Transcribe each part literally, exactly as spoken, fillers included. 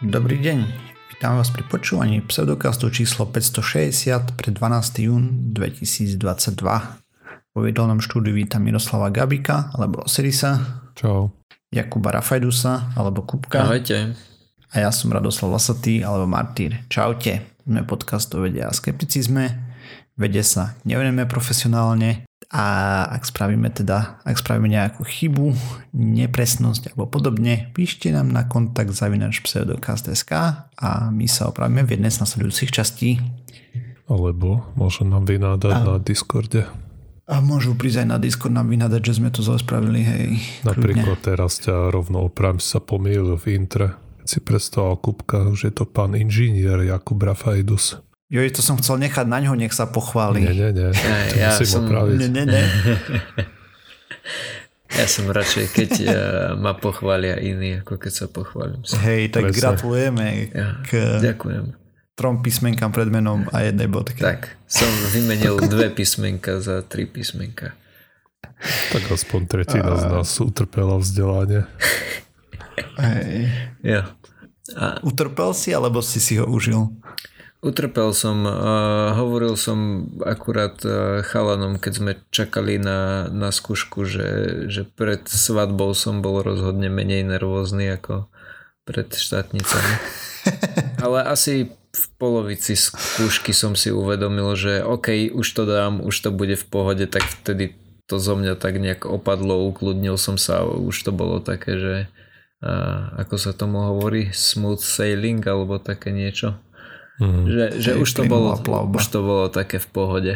Dobrý deň, vítam vás pri počúvaní Pseudocastu číslo päťstošesťdesiat pre dvanásteho júna dvetisícdvadsaťdva. V videálnom štúdiu vítam Miroslava Gabika, alebo Osirisa. Čau. Jakuba Rafajdusa, alebo Kupka. Ahojte. A ja som Radoslav Vlasatý, alebo Martír. Čaute. Sme podcast o vede a skepticizme. Vede sa nevenujeme profesionálne. A ak spravíme teda, ak spravíme nejakú chybu, nepresnosť alebo podobne, píšte nám na kontakt zavinač pseudocast bodka es ká a my sa opravíme v jednej z nasledujúcich častí. Alebo môžu nám vynádať a, na Discorde. A môžu prísť aj na Discord nám vynádať, že sme to zle spravili, hej. Napríklad kľudne. Teraz ťa rovno opravím, sa pomýlil v intre. Keď si predstavoval Kupka, že je to pán inžinier Jakub Rafajdus. Joj, to som chcel nechať na ňo, nech sa pochváli. Nie, nie, nie. To ja musím som... opraviť. Nie, nie, nie. Ja som radšej, keď uh, ma pochvália iní, ako keď sa pochválim. Hej, tak presne. Gratulujeme ja. k Ďakujem. Trom písmenkám pred menom a jednej bodke. Tak, som vymenil dve písmenka za tri písmenka. Tak aspoň tretina a... z nás utrpela vzdelanie. Hej. Ja. A... Utrpel si, alebo si si ho užil? Utrpel som, uh, hovoril som akurát uh, chalanom, keď sme čakali na, na skúšku, že, že pred svadbou som bol rozhodne menej nervózny ako pred štátnicami. Ale asi v polovici skúšky som si uvedomil, že okej, okay, už to dám, už to bude v pohode, tak vtedy to zo mňa tak nejak opadlo, ukludnil som sa, už to bolo také, že uh, ako sa tomu hovorí, smooth sailing alebo také niečo. Mm. Že, že už, to bolo, už to bolo také v pohode.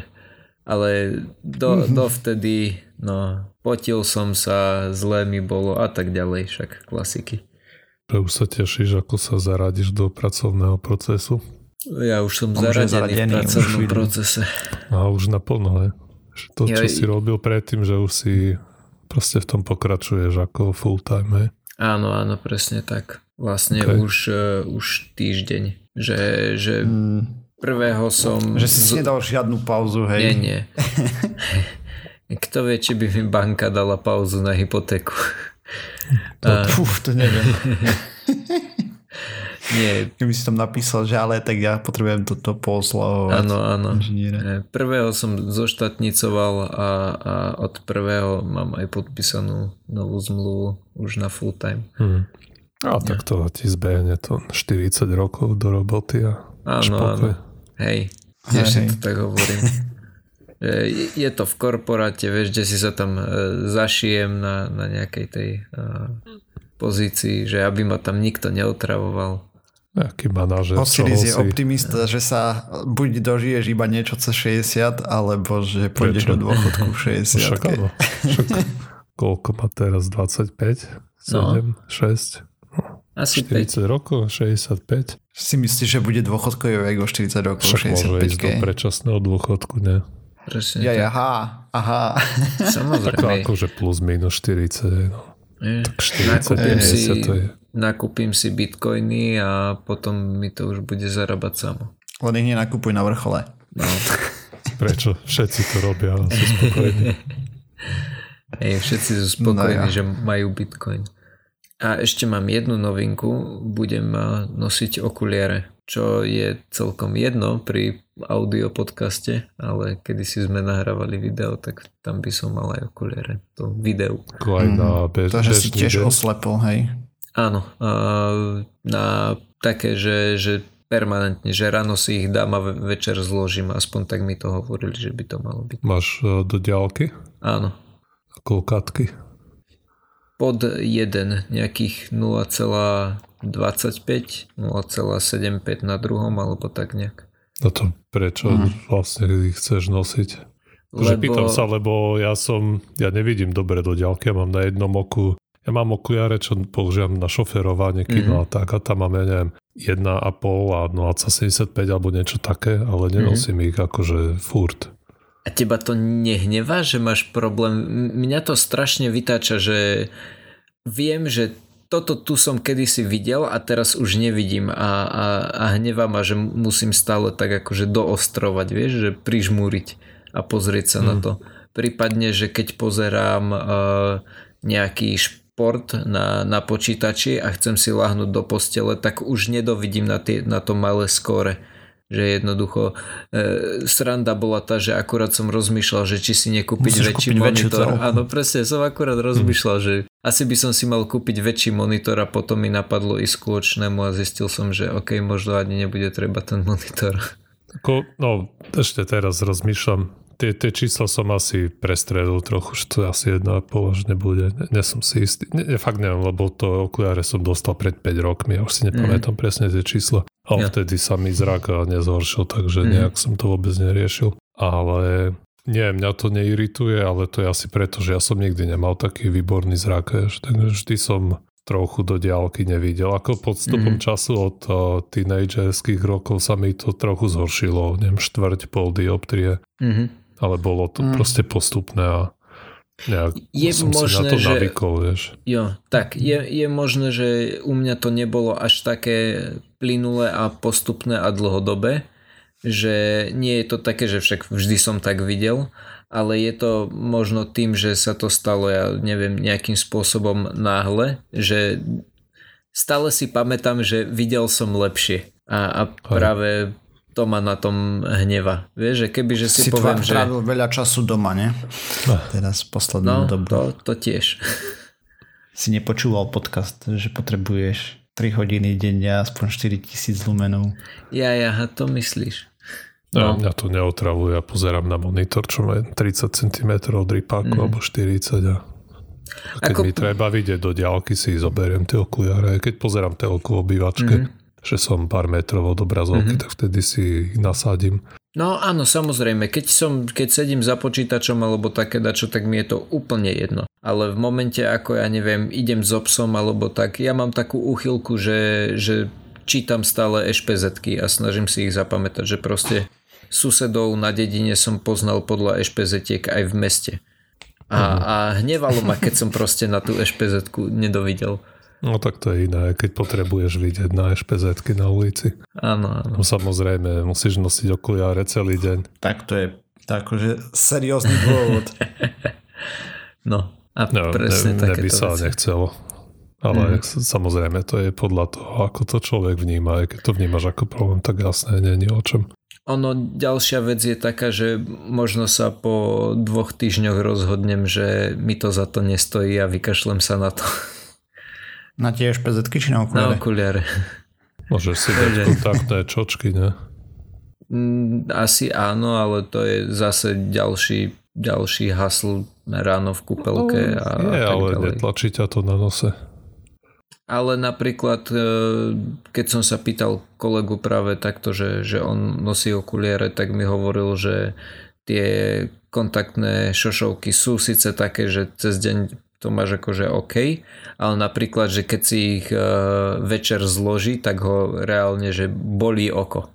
Ale do, mm-hmm. dovtedy no, potil som sa, zle mi bolo a tak ďalej, však klasiky. Že už sa tešíš, ako sa zaradiš do pracovného procesu? Ja už som zaradený, zaradený v pracovnom už procese. A už naplno, he? To, čo ja, si robil predtým, že už si proste v tom pokračuješ ako full time, he? Áno, áno, presne tak. Vlastne okay. už, uh, už týždeň. Že, že prvého som... Že si si nedal žiadnu pauzu, hej? Nie, nie. Kto vie, či by mi banka dala pauzu na hypotéku. To, a... Uf, to neviem. Nie. Keby si tam napísal, že ale, tak ja potrebujem toto poslovať. Áno, áno. Inžiniera. Prvého som zoštátnicoval a, a od prvého mám aj podpísanú novú zmluvu už na full time. Hmm. A tak to ti zbehne to štyridsať rokov do roboty a áno, áno. Hej, tiež si to tak hovorím. Je to v korporáte, vieš, že si sa tam zašijem na, na nejakej tej uh, pozícii, že aby ma tam nikto neotravoval. Nejaký manažer. Osiris je optimista, že sa buď dožiješ iba niečo cez šesťdesiat, alebo že pôjdeš do dôchodku v šesťdesiatke. Však, áno. Však, koľko má teraz? dvadsaťpäť? sedem? šesť? Asi štyridsať rokov, šesťdesiatpäť. Si myslíš, že bude dôchodkový vek o štyridsať rokov, šesťdesiatpäť? Však môže ísť do predčasného dôchodku, ne? Presne. Ja, tak. aha, aha. Samozrejme. Tako akože plus minus štyridsať. No. Je. Tak štyridsať, päťdesiat to je. Nakúpim si bitcoiny a potom mi to už bude zarábať samo. Len ich nenakúpuj na vrchole. No. Prečo? Všetci to robia, ale sú spokojní. Ej, všetci sú spokojní, no, ja. Že majú bitcoin. A ešte mám jednu novinku, budem nosiť okuliare, čo je celkom jedno pri audio podcaste, ale kedysi sme nahrávali video, tak tam by som mal aj okuliare, to video. Mm, takže si tiež oslepol, hej? Áno, na také, že, že permanentne, že ráno si ich dám a večer zložím, aspoň tak mi to hovorili, že by to malo byť. Máš do diaľky? Áno. Koľkátky? Pod jeden, nejakých nula celá dvadsaťpäť, nula celá sedemdesiatpäť na druhom, alebo tak nejak. No to prečo mm. vlastne chceš nosiť? Lebo... Pýtam sa, lebo ja som, ja nevidím dobre do ďalky, ja mám na jednom oku, ja mám okuliare, čo používam na šoferovanie, kino mm. a tak, a tam máme, neviem, jedna celá päť a nula celá sedemdesiatpäť alebo niečo také, ale nenosím mm. ich akože furt. A teba to nehnevá, že máš problém? Mňa to strašne vytáča, že viem, že toto tu som kedysi videl a teraz už nevidím a, a, a hnevá ma, že musím stále tak akože doostrovať, vieš, že prižmúriť a pozrieť sa mm. na to. Prípadne, že keď pozerám uh, nejaký šp- port na, na počítači a chcem si ľahnúť do postele, tak už nedovidím na, tie, na to malé skóre. Že jednoducho e, sranda bola tá, že akurát som rozmýšľal, že či si nekúpiť väčší monitor. Áno, presne, som akurát rozmýšľal, že asi by som si mal kúpiť väčší monitor a potom mi napadlo ísť k kločnému a zistil som, že okej, okay, možno ani nebude treba ten monitor. No, ešte teraz rozmýšľam. Tie, tie čísla som asi prestredil trochu, že to asi jedna a pol až nebude. Ne, ne som si istý. Ne, fakt neviem, lebo to okuliare som dostal pred päť rokmi. Ja už si nepamätám mm. presne tie čísla. A ja. Vtedy sa mi zrak nezhoršil, takže mm. nejak som to vôbec neriešil. Ale nie, mňa to neirituje, ale to je asi preto, že ja som nikdy nemal taký výborný zrak. Takže vždy som trochu do diaľky nevidel. Ako podstupom mm. času od uh, tínedžerských rokov sa mi to trochu zhoršilo. Neviem, štvrť, pol dioptrie. Mm. Ale bolo to mm. proste postupné a nejak je som možné, si na to že... navykol, vieš. Jo, tak, je, je možné, že u mňa to nebolo až také plynulé a postupné a dlhodobé, že nie je to také, že však vždy som tak videl, ale je to možno tým, že sa to stalo, ja neviem, nejakým spôsobom náhle, že stále si pamätám, že videl som lepšie a, a práve to ma na tom hneva. Vieš, že kebyže si, si poviem, že... Si trávil veľa času doma, ne? No. Teraz poslednú no, dobu. No, to, to tiež. Si nepočúval podcast, že potrebuješ tri hodiny denne, aspoň štyritisíc lumenov. Ja, ja, to myslíš. No. Ja, ja to neotravujem, ja pozerám na monitor, čo má tridsať centimetrov od rypáku, mm. alebo štyridsať. A, a keď Ako... mi treba vidieť do diaľky, si zoberiem tie okuliare. Keď pozerám telku v obývačke, mm. že som pár metrov od obrazovky, mm. tak vtedy si ich nasadím. No áno, samozrejme, keď som, keď sedím za počítačom alebo také dačo, tak mi je to úplne jedno. Ale v momente, ako ja neviem, idem so psom alebo tak, ja mám takú úchylku, že, že čítam stále ešpezetky a snažím si ich zapamätať, že proste susedov na dedine som poznal podľa ešpezetiek aj v meste. A, a hnevalo ma, keď som proste na tú ešpezetku nedovidel. No tak to je iné, keď potrebuješ vidieť na ešpezetky na ulici. Áno, áno. No, samozrejme, musíš nosiť okuliare celý deň. Tak to je takože seriózny dôvod. No a no, presne ne, takéto veci. Neby sa nechcelo. Ale mm. samozrejme, to je podľa toho, ako to človek vníma. Keď to vnímaš ako problém, tak jasné, nie je o čom. Ono, ďalšia vec je taká, že možno sa po dvoch týždňoch rozhodnem, že mi to za to nestojí a vykašlem sa na to. Na tie špezetky či na okuliare? Na okuliare. Môžeš si dať kontaktné čočky, ne? Asi áno, ale to je zase ďalší, ďalší hasl ráno v kúpelke. No, a je, a tak ale ďalej. Netlačí ťa to na nose. Ale napríklad, keď som sa pýtal kolegu práve takto, že, že on nosí okuliare, tak mi hovoril, že tie kontaktné šošovky sú síce také, že cez deň to máš akože OK, ale napríklad, že keď si ich e, večer zloží, tak ho reálne, že bolí oko.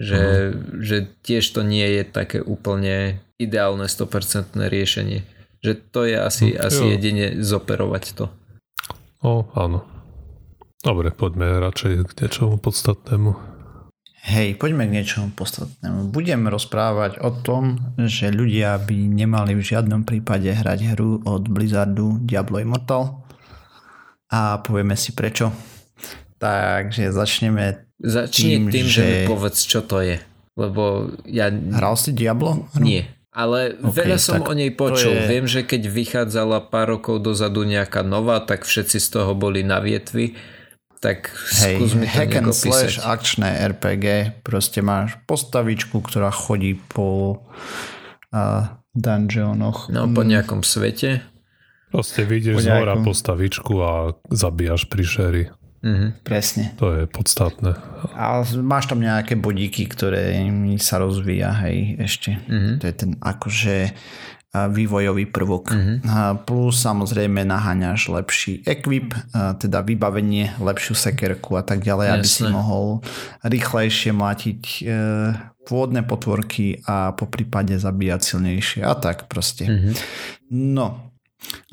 Že, uh-huh. že tiež to nie je také úplne ideálne sto percent riešenie. Že to je asi, uh-huh. asi jedine zoperovať to. No, áno. Dobre, poďme radšej k niečomu podstatnému. Hej, poďme k niečomu podstatnému. Budem rozprávať o tom, že ľudia by nemali v žiadnom prípade hrať hru od Blizzardu Diablo Immortal a povieme si prečo. Takže začneme Začni tým, tým že... že povedz, čo to je. Lebo ja... Hral si Diablo? Hru? Nie, ale okay, veľa som o nej počul. Je... Viem, že keď vychádzala pár rokov dozadu nejaká nová, tak všetci z toho boli na vietvi. Tak skús mi to hack and slash písať. Akčné er pé gé, proste máš postavičku, ktorá chodí po uh, dungeonoch. No po nejakom svete. Proste vidíš nejakom... z hora postavičku a zabíjaš prišery. Mhm. Presne. To je podstatné. A máš tam nejaké bodíky, ktoré sa rozvíja, hej, ešte. Mhm. To je ten akože vývojový prvok. Uh-huh. Plus samozrejme naháňaš lepší equip, teda vybavenie, lepšiu sekerku a tak ďalej, Jasne. Aby si mohol rýchlejšie mlátiť pôvodné potvorky a po prípade zabíjať silnejšie a tak proste. Uh-huh. No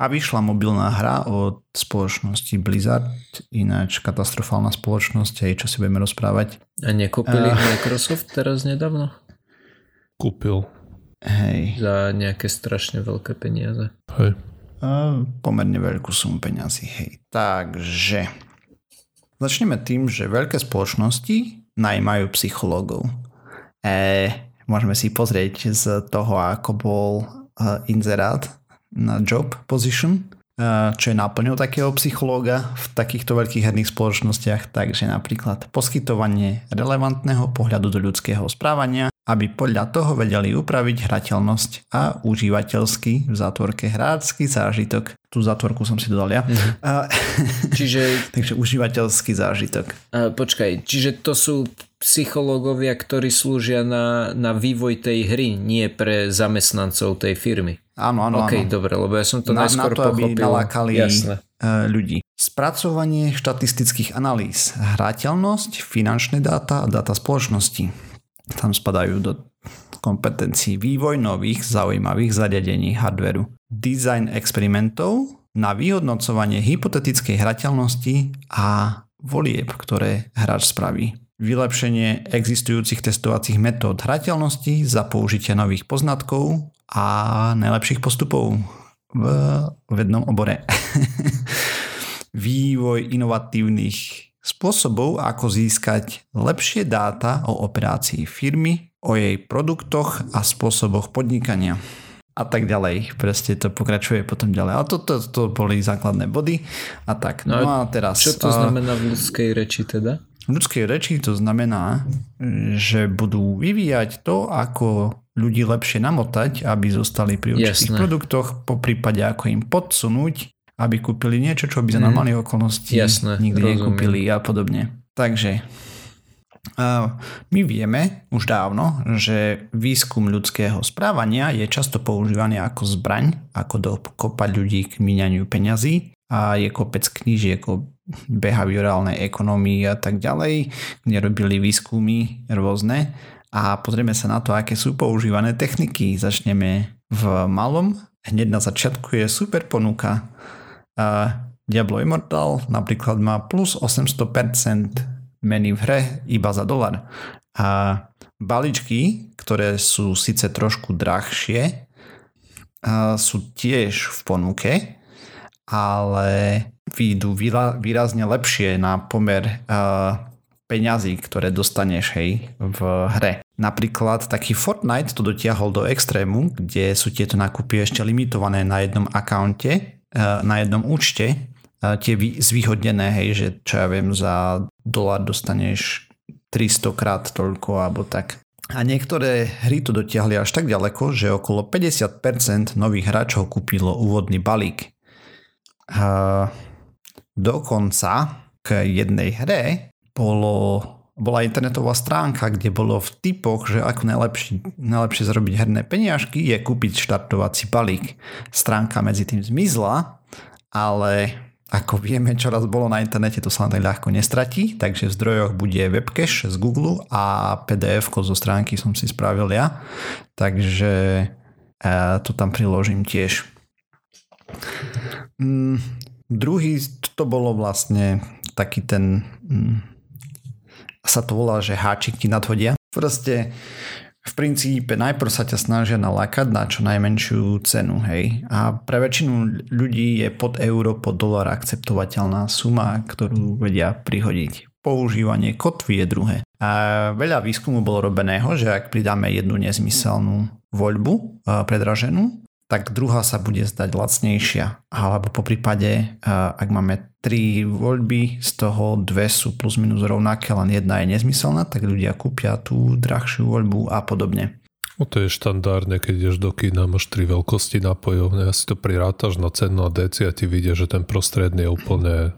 a vyšla mobilná hra od spoločnosti Blizzard, ináč katastrofálna spoločnosť, aj čo si budeme rozprávať. A nekúpili uh... Microsoft teraz nedávno? Kúpil. Hej. Za nejaké strašne veľké peniaze. Hej. pomerne veľkú sumu peňazí. Hej. Takže začneme tým, že veľké spoločnosti najmajú psychológov. E, môžeme si pozrieť z toho, ako bol inzerát na job position, čo je náplňou takého psychológa v takýchto veľkých herných spoločnostiach. Takže napríklad poskytovanie relevantného pohľadu do ľudského správania, aby podľa toho vedeli upraviť hrateľnosť a užívateľský v zátvorke hráčsky zážitok. Tú zátvorku som si dodal ja. Mm-hmm. A, čiže... takže užívateľský zážitok. A, počkaj, čiže to sú psychológovia, ktorí slúžia na, na vývoj tej hry, nie pre zamestnancov tej firmy. Áno, áno. Ok, áno. Dobre, lebo ja som to na, najskôr pochopil. Na to, pochopil. Aby nalákali Jasne. ľudí. Spracovanie štatistických analýz, hrateľnosť, finančné dáta a dáta spoločnosti. Tam spadajú do kompetencií vývoj nových zaujímavých zariadení hardveru. Design experimentov na vyhodnocovanie hypotetickej hrateľnosti a volieb, ktoré hráč spraví. Vylepšenie existujúcich testovacích metód hrateľnosti za použitia nových poznatkov a najlepších postupov v vednom obore. Vývoj inovatívnych spôsobov, ako získať lepšie dáta o operácii firmy, o jej produktoch a spôsoboch podnikania. A tak ďalej. Proste to pokračuje potom ďalej. A toto to, to boli základné body. A tak. No, no a teraz... Čo to znamená v ľudskej reči teda? V ľudskej reči to znamená, že budú vyvíjať to, ako ľudí lepšie namotať, aby zostali pri určitých Jasné. produktoch, po prípade ako im podsunúť, aby kúpili niečo, čo by za normálnych okolností Jasné, nikdy rozumiem. nekúpili a podobne. Takže uh, my vieme už dávno, že výskum ľudského správania je často používaný ako zbraň, ako dokopať ľudí k míňaniu peňazí a je kopec knížiek o behaviorálnej ekonomii a tak ďalej, kde robili výskumy rôzne a pozrieme sa na to, aké sú používané techniky. Začneme v malom. Hneď na začiatku je super ponuka. Uh, Diablo Immortal napríklad má plus osemsto percent meny v hre iba za dolar. A uh, balíčky, ktoré sú síce trošku drahšie, uh, sú tiež v ponuke, ale výjdu výrazne lepšie na pomer uh, peňazí, ktoré dostaneš hej, v hre. Napríklad taký Fortnite to dotiahol do extrému, kde sú tieto nákupy ešte limitované na jednom akaunte, na jednom účte, tie zvýhodnené, hej, že čo ja viem, za dolar dostaneš tristo krát toľko, alebo tak. A niektoré hry to dotiahli až tak ďaleko, že okolo päťdesiat percent nových hráčov kúpilo úvodný balík. A dokonca k jednej hre Bolo, bola internetová stránka, kde bolo v tipoch, že ako najlepšie, najlepšie zarobiť herné peniažky je kúpiť štartovací balík. Stránka medzi tým zmizla, ale ako vieme, čo raz bolo na internete, to sa tak ľahko nestratí, takže v zdrojoch bude webcache z Google a pé dé efko zo stránky som si spravil ja, takže e, to tam priložím tiež. Mm, druhý, to bolo vlastne taký ten... Mm, sa to volá, že háčik ti nadhodia. Proste v princípe najprv sa ťa snažia nalákať na čo najmenšiu cenu, hej. A pre väčšinu ľudí je pod euro, pod dolar akceptovateľná suma, ktorú vedia prihodiť. Používanie kotvy je druhé. A veľa výskumu bolo robeného, že ak pridáme jednu nezmyselnú voľbu, predraženú, tak druhá sa bude zdať lacnejšia. Alebo po prípade, ak máme tri voľby, z toho dve sú plus minus rovnaké, len jedna je nezmyselná, tak ľudia kúpia tú drahšiu voľbu a podobne. No to je štandardne, keď ideš do kína, máš tri veľkosti nápojov, a si to prirátaš na cenu a deci a ti vidie, že ten prostredný je úplne,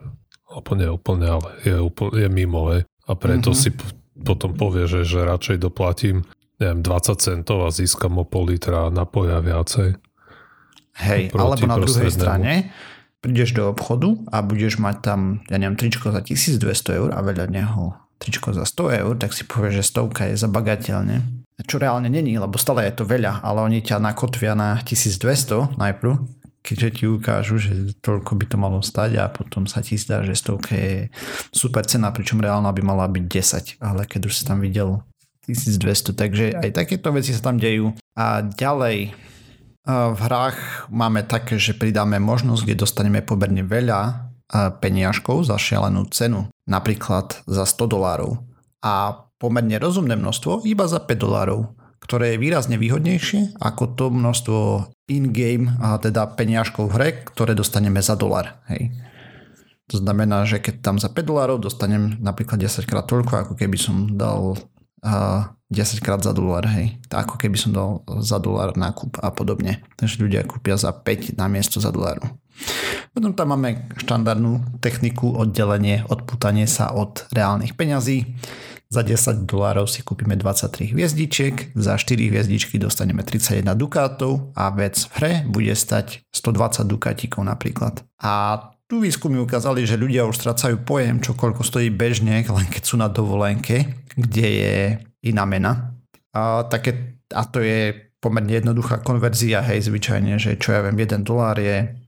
úplne, úplne, ale je, úplne, je mimo. Je. A preto mm-hmm. si potom povie, že, že radšej doplatím neviem, dvadsať centov a získam o pol litra nápoja viacej. Hej, alebo na druhej strane prídeš do obchodu a budeš mať tam, ja neviem, tričko za tisícdvesto eur a vedľa neho tričko za sto eur, tak si povieš, že stovka je za bagatelne. Čo reálne není, lebo stále je to veľa, ale oni ťa nakotvia na tisícdvesto najprv, keďže ti ukážu, že toľko by to malo stať a potom sa ti zdá, že stovka je super cena, pričom reálna by mala byť desať, ale keď už si tam videl tisícdvesto, takže aj takéto veci sa tam dejú. A ďalej V hrách máme také, že pridáme možnosť, kde dostaneme pomerne veľa peniažkov za šialenú cenu, napríklad za sto dolárov a pomerne rozumné množstvo iba za päť dolárov, ktoré je výrazne výhodnejšie ako to množstvo in-game, a teda peniažkov v hre, ktoré dostaneme za dolar. Hej. To znamená, že keď tam za päť dolárov dostanem napríklad desaťkrát toľko, ako keby som dal uh, desaťkrát za dolar, hej. Tak, ako keby som dal za dolar nákup a podobne. Takže ľudia kúpia za päť namiesto za doláru. Potom tam máme štandardnú techniku oddelenie, odputanie sa od reálnych peňazí. Za desať dolárov si kúpime dvadsaťtri hviezdičiek, za štyri hviezdičky dostaneme tridsaťjeden dukátov a vec v hre bude stať stodvadsať dukátikov napríklad. A tu výskumy ukázali, že ľudia už strácajú pojem, čo koľko stojí bežne, len keď sú na dovolenke, kde je iná mena. A, také, a to je pomerne jednoduchá konverzia, hej, zvyčajne, že čo ja viem, jeden dolár je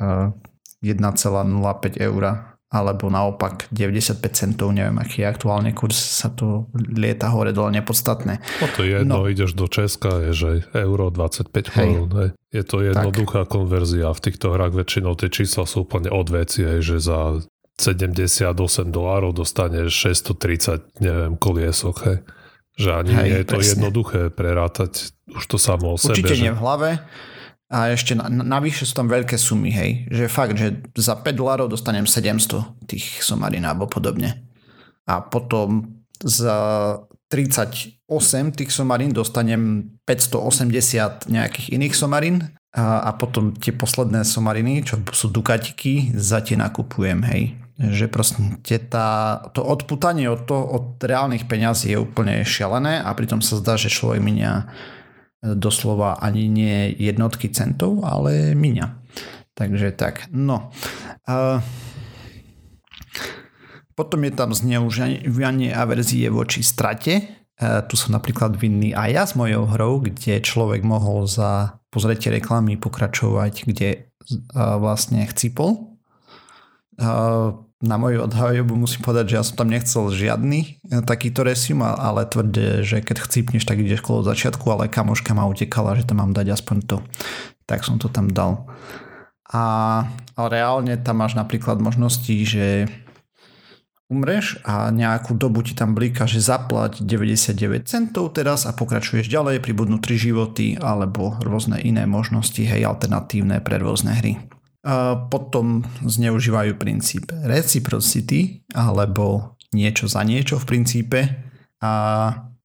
uh, jeden celá nula päť eura. Alebo naopak deväťdesiatpäť centov, neviem, aký je aktuálne kurz, sa to lieta hore dole nepodstatné. No to je jedno, no, ideš do Česka, je že euro dvadsaťpäť korún. Je to jednoduchá tak. Konverzia. V týchto hrách väčšinou tie čísla sú úplne od veci, že za sedemdesiatosem dolárov dostaneš šesťstotridsať, neviem, koliesok. Hej. Že ani hej, nie je to presne. Jednoduché prerátať už to samo o sebe. Určite nie v hlave. A ešte na, navyše sú tam veľké sumy, hej. Že fakt, že za päť dolárov dostanem sedemsto tých somarín alebo podobne. A potom za tridsaťosem tých somarín dostanem päťstoosemdesiat nejakých iných somarín a, a potom tie posledné somariny, čo sú dukatiky, za tie nakupujem, hej. Že proste tá, to odputanie od, to, od reálnych peňazí je úplne šialené a pritom sa zdá, že človek minia doslova ani nie jednotky centov, ale miňa. Takže tak, no. Uh, potom je tam zneužívanie averzie voči strate. Uh, tu som napríklad vinný aj ja s mojou hrou, kde človek mohol za pozretie reklamy pokračovať, kde uh, vlastne chcipol. Uh, na moju odhajobu musím povedať, že ja som tam nechcel žiadny takýto resume, ale tvrdé, že keď chcípneš, tak ideš kolo od začiatku, ale kamoška ma utekala, že tam mám dať aspoň to. Tak som to tam dal. A, a reálne tam máš napríklad možnosti, že umreš a nejakú dobu ti tam blíka, že zaplať deväťdesiatdeväť centov teraz a pokračuješ ďalej, pribudnú tri životy alebo rôzne iné možnosti, hej, alternatívne pre rôzne hry. Potom zneužívajú princíp reciprocity alebo niečo za niečo v princípe a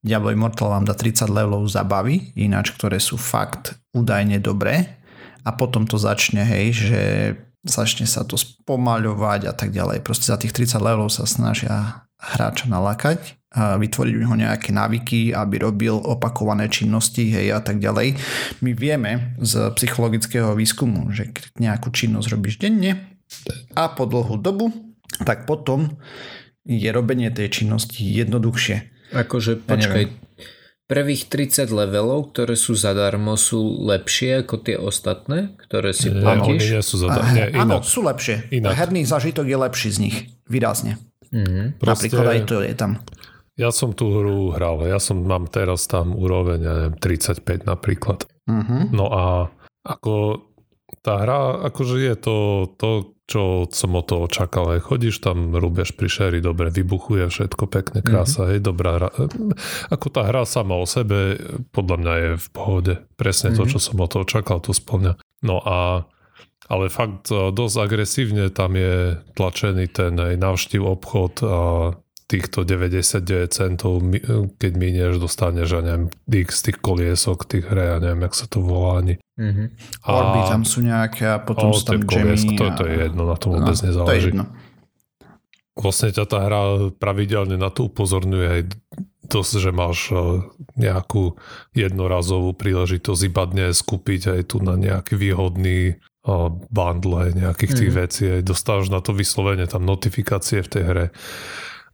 Diablo Immortal vám dá tridsať levelov zabavy, ináč ktoré sú fakt údajne dobré a potom to začne, hej, že začne sa to spomaľovať a tak ďalej. Proste za tých tridsať levelov sa snažia hráča nalákať a vytvoriť ho nejaké návyky, aby robil opakované činnosti, hej, a tak ďalej. My vieme z psychologického výskumu, že keď nejakú činnosť robíš denne a po dlhú dobu, tak potom je robenie tej činnosti jednoduchšie. Akože, počkaj, ja prvých tridsať levelov, ktoré sú zadarmo, sú lepšie ako tie ostatné, ktoré si platíš? Áno, nie sú zadarmo. Nie, inak. Áno, sú lepšie. Inak. Herný zážitok je lepší z nich, výrazne. Mhm. Napríklad aj to je tam. Ja som tú hru hral, ja som mám teraz tam úroveň, ja neviem, tridsaťpäť napríklad. Uh-huh. No a ako tá hra, akože je to to, čo som o to očakal. Chodíš tam, rúbeš pri šeri, dobre, vybuchuje všetko, pekne, krása, uh-huh. Hej, dobrá hra. Ako tá hra sama o sebe, podľa mňa je v pohode. Presne uh-huh. To, čo som o to očakal, to spĺňa. No a ale fakt dosť agresívne tam je tlačený ten aj návštív obchod a týchto deväťdesiatdeväť centov, keď minieš, dostaneš, ja neviem, x tých koliesok, tých hre, ja neviem, jak sa to volá ani. Mm-hmm. A orby tam sú nejaké a potom sú tam jammy. To, to je jedno, na tom no, vôbec nezáleží. To je jedno. Vlastne ťa tá hra pravidelne na to upozorňuje aj dosť, že máš nejakú jednorazovú príležitosť iba dnes kúpiť aj tu na nejaký výhodný bundle nejakých tých mm-hmm. vecí. Aj dostávaš na to vyslovene tam notifikácie v tej hre.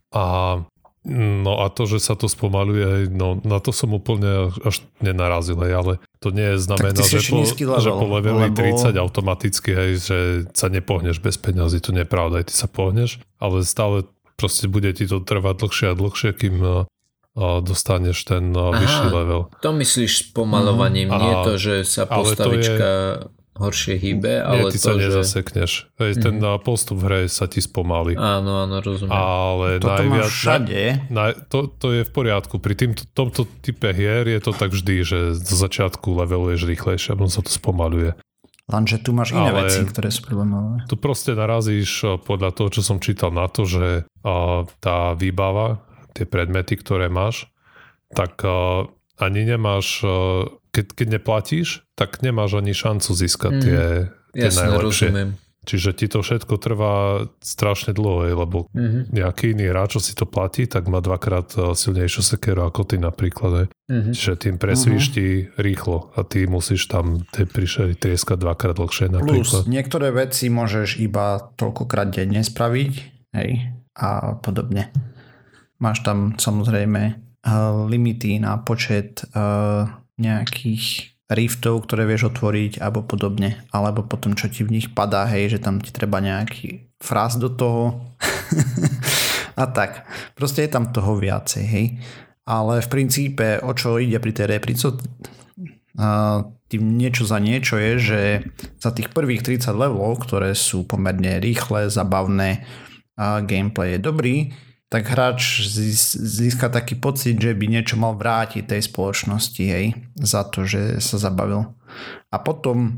A, no a to, že sa to spomaluje, no na to som úplne až nenarazil, hej, ale to nie znamená, že po, že po leveli lebo tridsať automaticky, hej, že sa nepohneš bez peňazí, to nie je pravda, aj ty sa pohneš, ale stále proste bude ti to trvať dlhšie a dlhšie, kým dostaneš ten Aha, vyšší level. To myslíš s pomalovaním, mm. nie to, že sa postavička je... horšie hýbe, ale nie, ty to, sa že... nezasekneš. Hej, mm. ten postup v hre sa ti spomalí. Áno, áno, rozumiem. Ale toto najviac... všade. Naj... To, to je v poriadku. Pri tým, tomto type hier je to tak vždy, že z začiatku leveluješ rýchlejšie a potom sa to spomaluje. Lenže tu máš iné ale veci, ktoré sú problémové. Tu proste narazíš podľa toho, čo som čítal, na to, že tá výbava, tie predmety, ktoré máš, tak ani nemáš, keď, keď neplatíš, tak nemáš ani šancu získať mm. tie, tie Jasne, najlepšie. Rozumiem. Čiže ti to všetko trvá strašne dlho, lebo mm-hmm. nejaký iný hráč, čo si to platí, tak má dvakrát silnejšiu sekeru ako ty napríklad. Mm-hmm. Čiže tým presvíš mm-hmm. ti rýchlo a ty musíš tam tej prišeri trieskať dvakrát dlhšie napríklad. Plus niektoré veci môžeš iba toľkokrát denne spraviť, hej, a podobne. Máš tam samozrejme limity na počet nejakých riftov, ktoré vieš otvoriť alebo podobne, alebo potom čo ti v nich padá, hej, že tam ti treba nejaký fráz do toho a tak. Proste je tam toho viacej, hej. Ale v princípe, o čo ide pri tej reprico, tým niečo za niečo je, že za tých prvých tridsať levelov, ktoré sú pomerne rýchle, zabavné, a gameplay je dobrý, tak hráč získa taký pocit, že by niečo mal vrátiť tej spoločnosti, hej, za to, že sa zabavil. A potom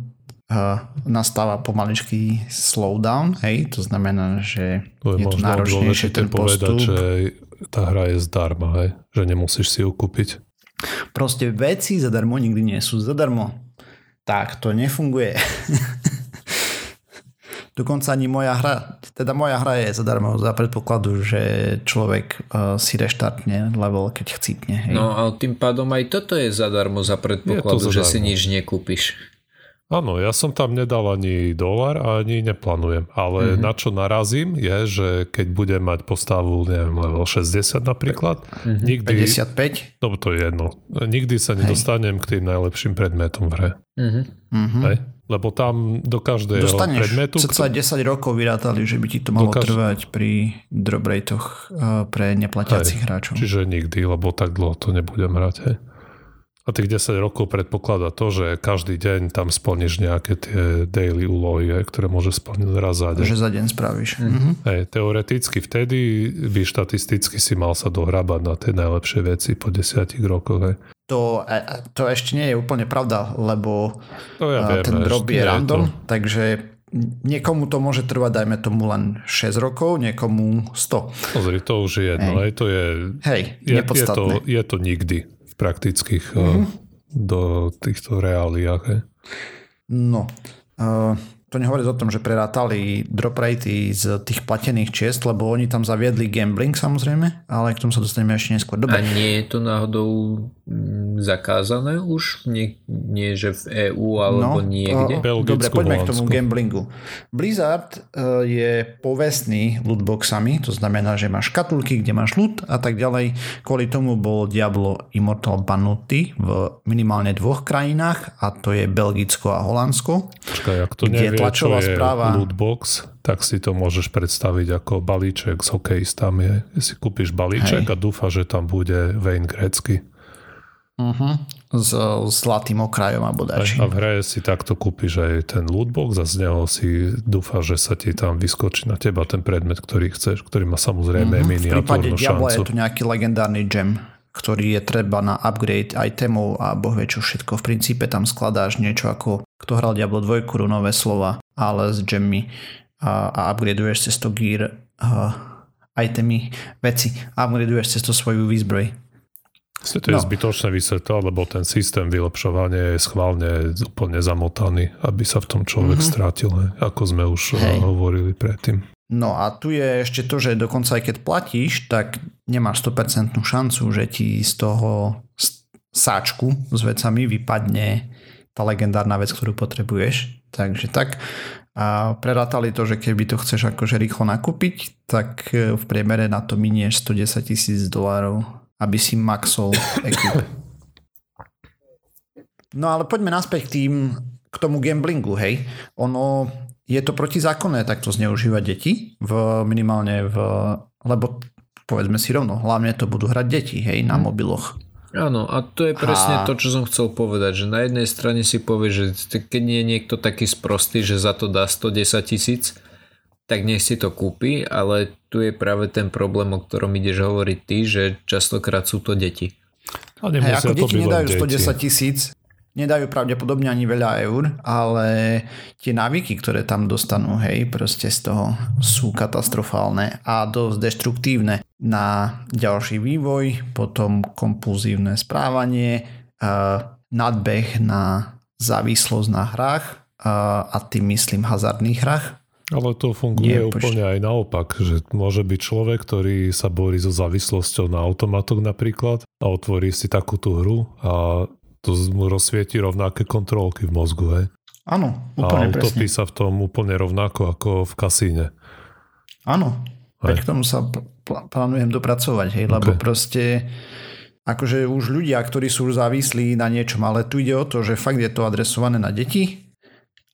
uh, nastáva pomaličký slowdown, hej, to znamená, že to je, je to náročnejšie ten postup. Povedať, že tá hra je zdarma, hej, že nemusíš si ju kúpiť. Proste veci zadarmo nikdy nie sú zadarmo. Tak to nefunguje. Dokonca ani moja hra, teda moja hra je zadarmo za predpokladu, že človek uh, si reštartne level, keď chcípne. Hej. No a tým pádom aj toto je zadarmo za predpokladu, že si nič nekúpiš. Áno, ja som tam nedal ani dolar a ani neplánujem, ale mm-hmm. na čo narazím je, že keď budem mať postavu, neviem, level šesťdesiat napríklad, mm-hmm. nikdy... päťdesiatpäť? No to je jedno. Nikdy sa nedostanem Hej. k tým najlepším predmetom v hre. Mm-hmm. Hej. Lebo tam do každého dostaneš predmetu... Dostaneš desať rokov vyrátali, že by ti to malo každé... trvať pri drop ratech pre neplatiacich hráčov. Čiže nikdy, lebo tak dlho to nebudem hrať. Hej. A tých desať rokov predpokladá to, že každý deň tam splníš nejaké tie daily úlohy, hej, ktoré môžeš splniť raz za deň. Že za deň spravíš. Mhm. Hej, teoreticky vtedy by štatisticky si mal sa dohrábať na tie najlepšie veci po desiatich rokoch. Hej. To, to ešte nie je úplne pravda, lebo ja viem, ten drop je random, je takže niekomu to môže trvať, dajme tomu len šesť rokov, niekomu sto. Pozri, to už je jedno. Hej. Hej, to je, Hej, je, je, to, je to nikdy v praktických mm-hmm. do týchto reáliách. Hej. No, uh, to nehovoríš o tom, že prerátali drop ratey z tých platených čiest, lebo oni tam zaviedli gambling samozrejme, ale k tomu sa dostaneme ešte neskôr. Dobre. A nie je to náhodou zakázané už? Nie, nie že v E Ú alebo no, niekde? Belgicko, dobre, poďme Holandsko. K tomu gamblingu. Blizzard je povestný lootboxami, to znamená, že máš škatulky, kde máš loot a tak ďalej. Kvôli tomu bol Diablo Immortal banutý v minimálne dvoch krajinách a to je Belgicko a Holandsko. Počkaj, ak to nevie, tlačová správa. Lootbox, tak si to môžeš predstaviť ako balíček s hokejistami. Si kúpiš balíček Hej. a dúfaš, že tam bude Wayne Gretzky. Uh-huh. S zlatým okrajom a bodačím. A v hre si takto kúpiš aj ten lootbox a z neho si dúfaš, že sa ti tam vyskočí na teba ten predmet, ktorý chceš, ktorý má samozrejme uh-huh. miniatúrnu šancu. V prípade Diabla je to nejaký legendárny gem, ktorý je treba na upgrade itemov a bohvie čo všetko. V princípe tam skladáš niečo ako kto hral Diablo dva runové slova, ale s gemmi a, a upgradeuješ cez to gear uh, itemy, veci. Upgradeuješ cez to svoju výzbroj. To je no. zbytočné vysvetlo, lebo ten systém vylepšovania je schválne úplne zamotaný, aby sa v tom človek mm-hmm. strátil, ako sme už Hej. hovorili predtým. No a tu je ešte to, že dokonca aj keď platíš, tak nemáš sto percent šancu, že ti z toho sáčku s vecami vypadne tá legendárna vec, ktorú potrebuješ. Takže tak. A prerátali to, že keby to chceš akože rýchlo nakúpiť, tak v priemere na to minieš stodesať tisíc dolárov, aby si maxol ekip. No ale poďme naspäť k tým, k tomu gamblingu, hej. Ono... Je to protizákonné takto zneužívať deti v minimálne v... Lebo povedzme si rovno, hlavne to budú hrať deti, hej, na mobiloch. Áno, a to je presne a... to, čo som chcel povedať, že na jednej strane si povie, že keď nie je niekto taký sprostý, že za to dá sto desať tisíc, tak nech si to kúpi, ale tu je práve ten problém, o ktorom ideš hovoriť ty, že častokrát sú to deti. A hey, ako to deti nedajú sto desať tisíc, nedajú pravdepodobne ani veľa eur, ale tie návyky, ktoré tam dostanú, hej, proste z toho sú katastrofálne a dosť deštruktívne na ďalší vývoj, potom kompulzívne správanie, nadbeh na závislosť na hrách a tým myslím hazardných hrách. Ale to funguje Nie, úplne poč- aj naopak, že môže byť človek, ktorý sa borí so závislosťou na automatok napríklad a otvorí si takú tú hru a to mu rozsvieti rovnaké kontrolky v mozgu. Hej? Áno, úplne presne. A utopí presne. sa v tom úplne rovnako ako v kasíne. Áno, veď k tomu sa pl- plánujem dopracovať, hej, okay. lebo proste akože už ľudia, ktorí sú závislí na niečom, ale tu ide o to, že fakt je to adresované na deti.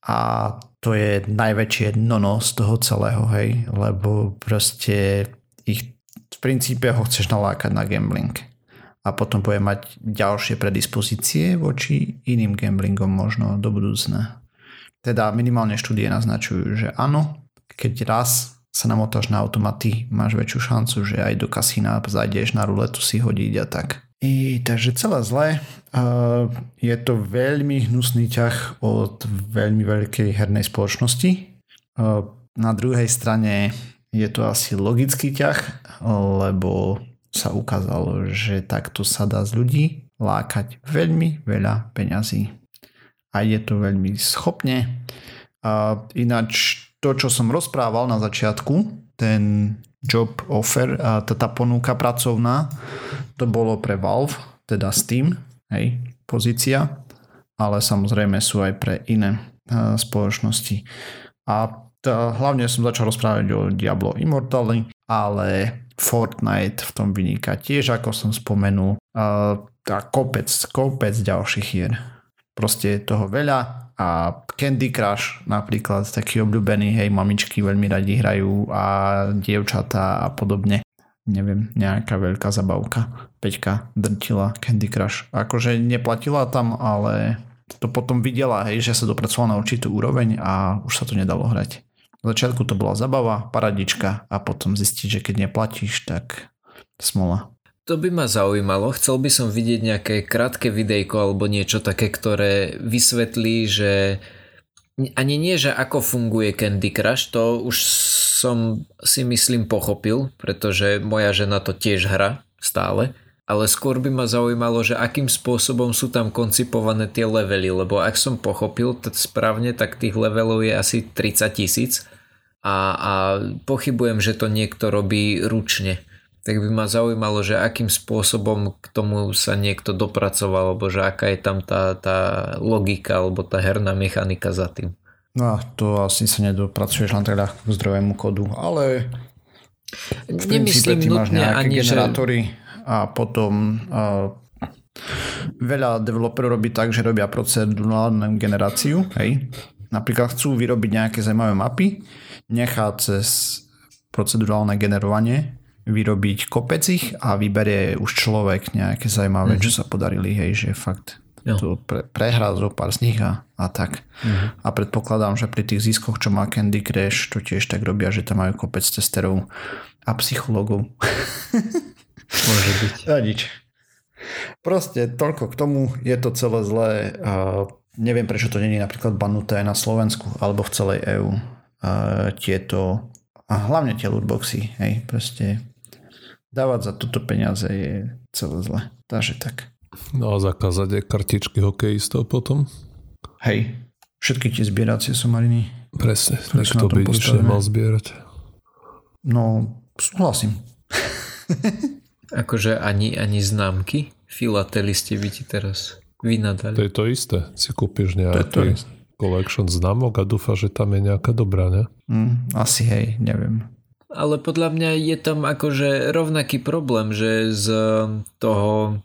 A to je najväčšie nono z toho celého, hej, lebo proste ich v princípe ho chceš nalákať na gambling. A potom bude mať ďalšie predispozície voči iným gamblingom možno do budúcna. Teda minimálne štúdie naznačujú, že áno, keď raz sa namotáš na automaty, máš väčšiu šancu, že aj do kasína zajdeš na ruletu si hodiť a tak. I, takže celé zlé. Uh, je to veľmi hnusný ťah od veľmi veľkej hernej spoločnosti. Uh, na druhej strane je to asi logický ťah, lebo sa ukázalo, že takto sa dá z ľudí lákať veľmi veľa peňazí. A je to veľmi schopne. Uh, ináč to, čo som rozprával na začiatku, ten job offer, uh, tá ponuka pracovná, to bolo pre Valve, teda Steam, hej, pozícia, ale samozrejme sú aj pre iné uh, spoločnosti. A t- hlavne som začal rozprávať o Diablo Immortal, ale Fortnite v tom vyniká tiež, ako som spomenul, uh, a kopec, kopec ďalších hier. Proste je toho veľa a Candy Crush napríklad, taký obľúbený, hej, mamičky veľmi radi hrajú a dievčatá a podobne. Neviem, nejaká veľká zabavka. Peťka drtila Candy Crush. Akože neplatila tam, ale to potom videla, hej, že sa dopracovala na určitú úroveň a už sa to nedalo hrať. V začiatku to bola zabava, paradička a potom zistiť, že keď neplatíš, tak smola. To by ma zaujímalo. Chcel by som vidieť nejaké krátke videjko alebo niečo také, ktoré vysvetlí, že ani nie, že ako funguje Candy Crush, to už som si myslím pochopil, pretože moja žena to tiež hra stále, ale skôr by ma zaujímalo, že akým spôsobom sú tam koncipované tie levely, lebo ak som pochopil to správne, tak tých levelov je asi tridsať tisíc a, a pochybujem, že to niekto robí ručne. Tak by ma zaujímalo, že akým spôsobom k tomu sa niekto dopracoval, alebo že aká je tam tá, tá logika, alebo tá herná mechanika za tým. No to asi sa nedopracuješ len teda k zdrovému kodu, ale v princípe ty máš nejaké ani, generátory že... a potom uh, veľa developerov robí tak, že robia procedurálnu generáciu, hej. Napríklad chcú vyrobiť nejaké zaujímavé mapy, nechá cez procedurálne generovanie vyrobiť kopec ich a vyberie už človek nejaké zaujímavé, mm-hmm. čo sa podarili, hej, že fakt yeah. to pre, prehrá zo pár z nich a, a tak. Mm-hmm. A predpokladám, že pri tých ziskoch, čo má Candy Crush, to tiež tak robia, že tam majú kopec testerov a psychologov. Môže byť. A nič. Proste toľko k tomu, je to celé zlé. Uh, neviem, prečo to nie je napríklad banuté aj na Slovensku alebo v celej é ú. Uh, tieto a hlavne tie lootboxy, hej, proste dávať za toto peniaze je celé zle. Takže tak. No a zakázať aj kartičky hokejistov potom? Hej. Všetky tie zbieracie somariny. Presne. Niekto by nič nemal zbierať. No, súhlasím. Akože ani, ani známky? Filatelisti by ti teraz vynadali. To je to isté. Si kúpiš nejaký collection známok a dúfa, že tam je nejaká dobrá, ne? Mm, asi hej, neviem. Ale podľa mňa je tam akože rovnaký problém, že z toho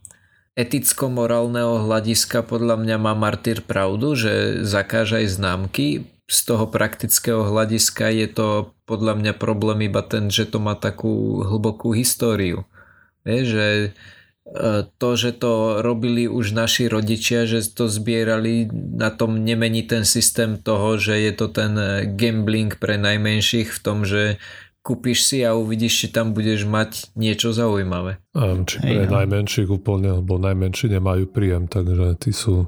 eticko-morálneho hľadiska podľa mňa má Martír pravdu, že zakážaj známky. z toho praktického hľadiska je to podľa mňa problém iba ten, že to má takú hlbokú históriu. Vieš, že to, že to robili už naši rodičia, že to zbierali, na tom nemení ten systém toho, že je to ten gambling pre najmenších v tom, že kúpiš si a uvidíš, či tam budeš mať niečo zaujímavé. Um, či pre hey, najmenších úplne, lebo najmenší nemajú príjem, takže tí sú...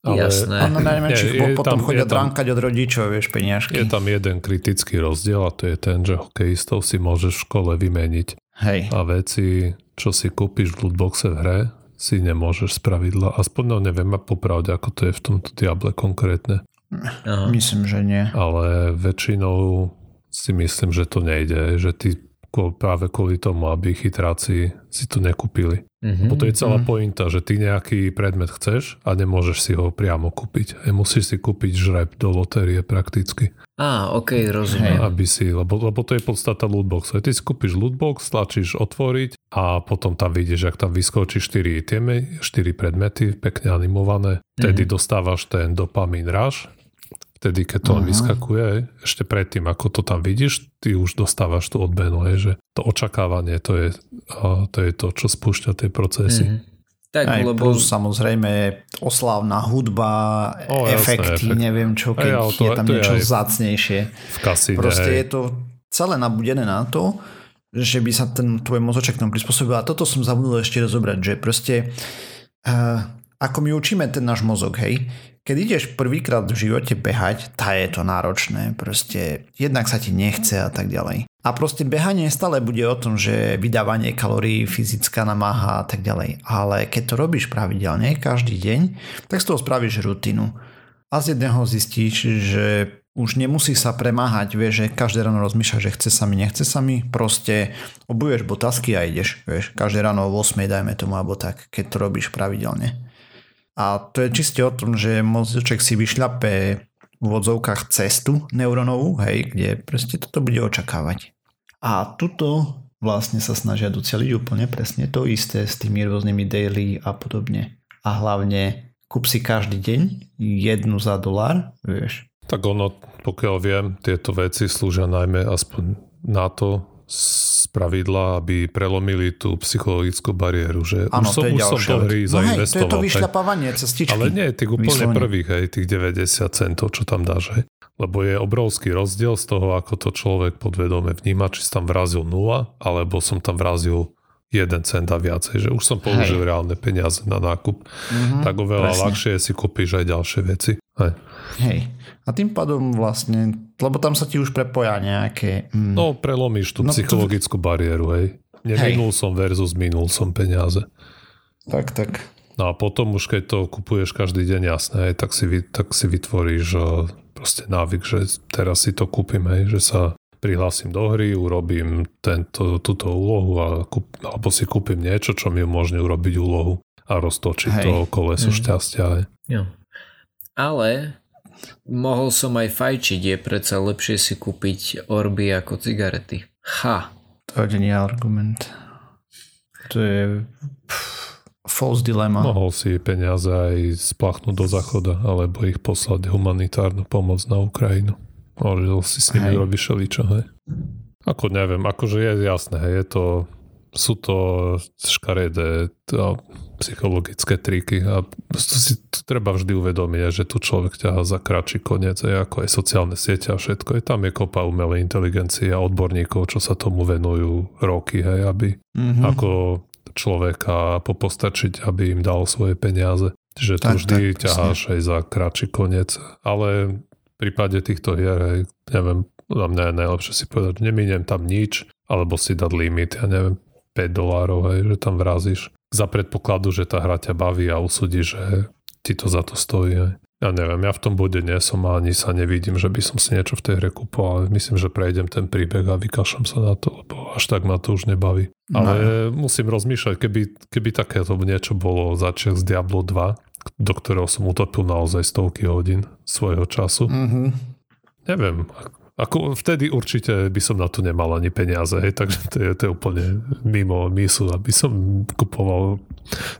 Ale, jasné. Áno, najmenších je, je potom tam, chodia dránkať od rodičov, vieš, peniažky. Je tam jeden kritický rozdiel a to je ten, že hokejistov si môžeš v škole vymeniť. Hej. A veci, čo si kúpiš v lootboxe v hre, si nemôžeš spravidla. Aspoň no, neviem a popravde, ako to je v tomto Diable konkrétne. Aha. Myslím, že nie. Ale väčšinou si myslím, že to nejde, že ty práve kvôli tomu, aby chytráci si to nekúpili. Mm-hmm. Potom je celá mm-hmm. pointa, že ty nejaký predmet chceš a nemôžeš si ho priamo kúpiť. A musíš si kúpiť žreb do lotérie prakticky. Á, ok, rozumiem. Aby si, lebo, lebo to je podstata lootboxu. Ty si kúpiš lootbox, tlačíš otvoriť a potom tam vidíš, ak tam vyskočí štyri, štyri predmety, pekne animované. Vtedy mm-hmm. dostávaš ten dopamin rush. Vtedy, keď to uh-huh. vyskakuje, ešte predtým, ako to tam vidíš, ty už dostávaš tú odmenu, že to očakávanie, to je to, je to čo spúšťa tie procesy. Uh-huh. Tak, aj lebo... plus samozrejme oslávna hudba, oh, efekty, efekt. neviem čo, keď aj, to, je tam to niečo je vzácnejšie. V kasíne. Proste hej. je to celé nabudené na to, že by sa ten tvoj mozoček tam prispôsobil. A toto som zabudol ešte rozobrať, že proste uh, ako my učíme ten náš mozog, hej, keď ideš prvýkrát v živote behať, tá je to náročné, proste jednak sa ti nechce a tak ďalej. A proste behanie stále bude o tom, že vydávanie kalórií, fyzická namáha a tak ďalej. Ale keď to robíš pravidelne, každý deň, tak z toho spravíš rutinu. A z jedného zistíš, že už nemusíš sa premáhať, vieš, že každé ráno rozmýšľaš, že chce sa mi, nechce sa mi, proste obuješ botasky a ideš, vieš, každé ráno o ôsmej dajme tomu, alebo tak, keď to robíš pravidelne. A to je čiste o tom, že mozeček si vyšľape v odzovkách cestu neurónovú, hej, kde proste toto bude očakávať. A tuto vlastne sa snažia doceliť úplne presne to isté s tými rôznymi daily a podobne. A hlavne kúp si každý deň jednu za dolár, vieš. Tak ono, pokiaľ viem, tieto veci slúžia najmä aspoň na to, spravidla, aby prelomili tú psychologickú bariéru, že ano, už som, už som do hry no zainvestoval. Hej, to je to vyšľapávanie cestičky. Ale nie, tých úplne prvých, hej, tých deväťdesiat centov, čo tam dáš, hej. Lebo je obrovský rozdiel z toho, ako to človek podvedome vníma, či som tam vrazil nula, alebo som tam vrazil jeden cent a viacej, že už som použil hej. reálne peniaze na nákup. Mm-hmm, tak oveľa presne. ľahšie si kúpiš aj ďalšie veci. Hej. Hej. A tým pádom vlastne, lebo tam sa ti už prepoja nejaké... Mm. No, prelomíš tú no, psychologickú to... bariéru, hej. Neminul hej. som versus minul som peniaze. Tak, tak. No a potom už, keď to kupuješ každý deň, jasné, hej, tak, si, tak si vytvoríš uh, proste návyk, že teraz si to kúpim, hej, že sa prihlásim do hry, urobím tento, túto úlohu a kúp, alebo si kúpim niečo, čo mi umožní urobiť úlohu a roztočiť hej. to koleso mm. šťastia, hej. Jo. Ale... mohol som aj fajčiť, je predsa lepšie si kúpiť orby ako cigarety. Ha. To je nie argument. To je pff, false dilemma. Mohol si peniaze aj spláchnuť do záchoda, alebo ich poslať humanitárnu pomoc na Ukrajinu. Môžel si s nimi robiť šeličo, hej. Ako neviem, akože je jasné, hej, je to, sú to škaredé to, psychologické triky a to si to treba vždy uvedomiť, že tu človek ťaha za kratší koniec, ako aj sociálne siete a všetko. Je tam je kopa umelej inteligencie a odborníkov, čo sa tomu venujú roky, hej, aby mm-hmm. ako človeka popostačiť, aby im dal svoje peniaze. Čiže tu tak, vždy tak, ťaháš presne. aj za kratší koniec. Ale v prípade týchto hier, hej, neviem, na mňa je najlepšie si povedať, neminiem tam nič, alebo si dať limit, ja neviem, päť dolárov, hej, že tam vrazíš. Za predpokladu, že tá hra ťa baví a usúdi, že ti to za to stojí. Hej. Ja neviem, ja v tom bode nie som a ani sa nevidím, že by som si niečo v tej hre kúpal. Myslím, že prejdem ten príbeh a vykašľam sa na to, lebo až tak ma to už nebaví. Ale no. musím rozmýšľať, keby, keby takéto niečo bolo začiat z Diablo dva, do ktorého som utopil naozaj stovky hodín svojho času. Mm-hmm. Neviem, ako vtedy určite by som na to nemal ani peniaze, hej, takže to je, to je úplne mimo misu, aby som kupoval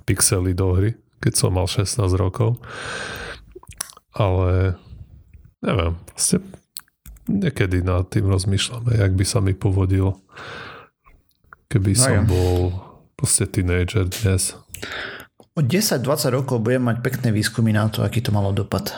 pixely do hry, keď som mal šestnásť rokov. Ale neviem, proste niekedy nad tým rozmýšľame, jak by sa mi povodil, keby no som ja. bol proste teenager dnes. O desať dvadsať rokov budem mať pekné výskumy na to, aký to malo dopad.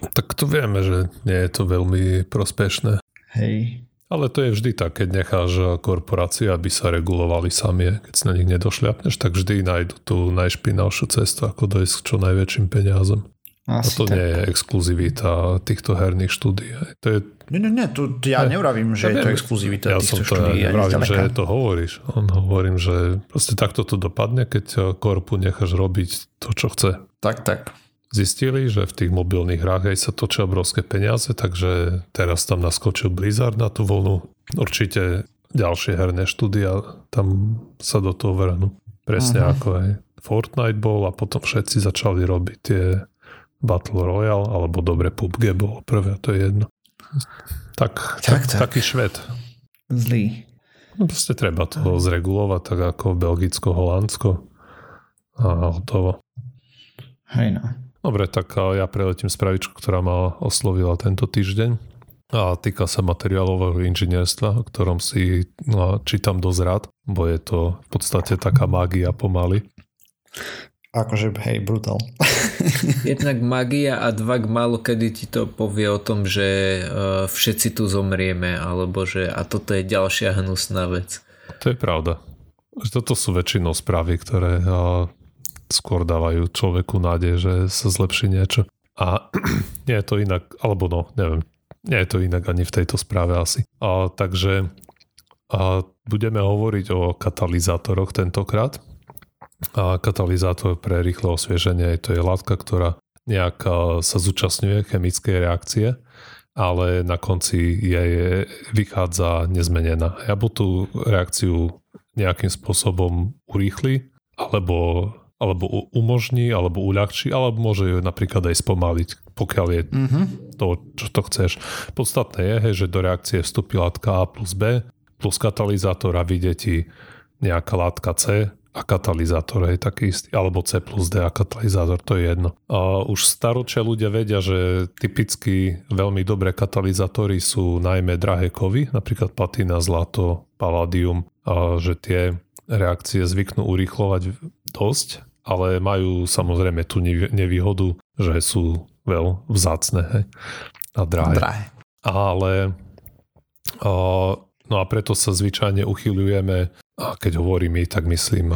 Tak to vieme, že nie je to veľmi prospešné. Hej. Ale to je vždy tak, keď necháš korporácie, aby sa regulovali sami, keď si na nich nedošľapneš, tak vždy nájdu tú najšpinavšiu cestu, ako dojsť k čo najväčším peniazom. Asi a to tak. Nie je exkluzivita týchto herných štúdií. To je... Nie, nie, nie, to ja ne, neuravím, že ja je to exkluzivita ja týchto štúdií. Ja neuravím, že to hovoríš. On hovorím, že proste takto to dopadne, keď korpu necháš robiť to, čo chce. Tak, tak. Zistili, že v tých mobilných hrách aj sa točia obrovské peniaze, takže teraz tam naskočil Blizzard na tú vlnu. Určite ďalšie herné štúdia tam sa do toho vrhnú. Presne uh-huh. ako aj Fortnite bol a potom všetci začali robiť tie Battle Royale, alebo dobre pé ú bé gé bolo prvé, to je jedno. Tak, tak, tak, tak. Taký švet. Zlý. No proste treba to uh-huh. zregulovať, tak ako Belgicko, Holandsko a hotovo. Hej no. Dobre, tak ja preletím spravičku, ktorá ma oslovila tento týždeň a týka sa materiálového inžinierstva, o ktorom si no, čítam dosť rád, bo je to v podstate taká mágia pomaly. Akože, hej, brutál. Jednak mágia a dvak málo kedy ti to povie o tom, že všetci tu zomrieme, alebo že a toto je ďalšia hnusná vec. To je pravda. Toto sú väčšinou správy, ktoré... skôr dávajú človeku nádej, že sa zlepší niečo. A nie je to inak, alebo no, neviem, nie je to inak ani v tejto správe asi. A, takže a budeme hovoriť o katalizátoroch tentokrát. A katalizátor pre rýchle osvieženie, to je látka, ktorá nejak sa zúčastňuje chemickej reakcie, ale na konci jej vychádza nezmenená. Ja by tú reakciu nejakým spôsobom urýchli, alebo alebo umožní, alebo uľahčí, alebo môže ju napríklad aj spomaliť, pokiaľ je mm-hmm. to, čo to chceš. Podstatné je, hej, že do reakcie vstúpi látka A plus B, plus katalizátor a vyjde ti nejaká látka C a katalizátor je taký istý, alebo C plus D a katalizátor, to je jedno. A už staročia ľudia vedia, že typicky veľmi dobré katalizátory sú najmä drahé kovy, napríklad platina, zlato, paládium, a že tie reakcie zvyknú urýchlovať dosť, ale majú samozrejme tú nevýhodu, že sú veľmi vzácne, hej, a drahé. drahé. Ale no a preto sa zvyčajne uchyľujeme, a keď hovorím my, tak myslím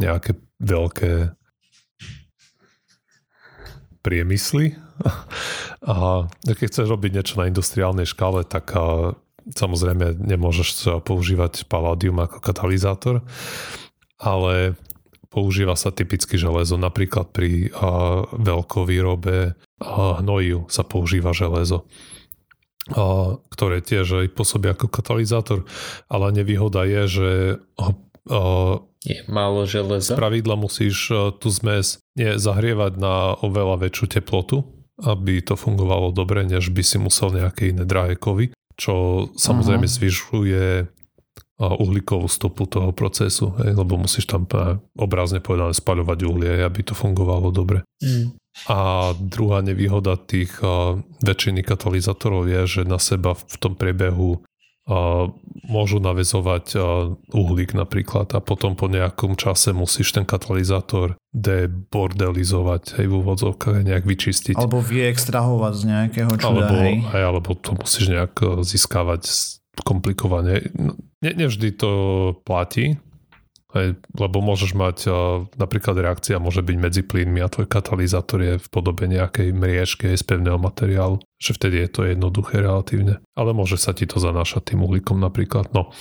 nejaké veľké priemysly. A keď chceš robiť niečo na industriálnej škále, tak samozrejme nemôžeš používať paládium ako katalizátor, ale používa sa typicky železo. Napríklad pri a, veľkovýrobe a, hnojiv sa používa železo, a, ktoré tiež aj pôsobí ako katalizátor, ale nevýhoda je, že a, a, je málo železa. Spravidla musíš a, tú zmes nie, zahrievať na oveľa väčšiu teplotu, aby to fungovalo dobre, než by si musel nejaké iné drahé kovy, čo samozrejme uh-huh. zvyšuje uhlíkovú stopu toho procesu, hej, lebo musíš tam obrazne povedané spaľovať uhlie, aby to fungovalo dobre. Mm. A druhá nevýhoda tých a, väčšiny katalizátorov je, že na seba v tom priebehu a, môžu naväzovať a, uhlík napríklad a potom po nejakom čase musíš ten katalizátor debordelizovať, hej, v úvodzovkách nejak vyčistiť. Alebo vyextrahovať z nejakého čuda. Alebo, hej. Hej, alebo to musíš nejak získavať komplikované. Ne, nevždy to platí, hej, lebo môžeš mať a, napríklad reakcia môže byť medzi plynmi a tvoj katalizátor je v podobe nejakej mriežky z pevného materiálu, že vtedy je to jednoduché relatívne, ale môže sa ti to zanášať tým uhlíkom napríklad. No.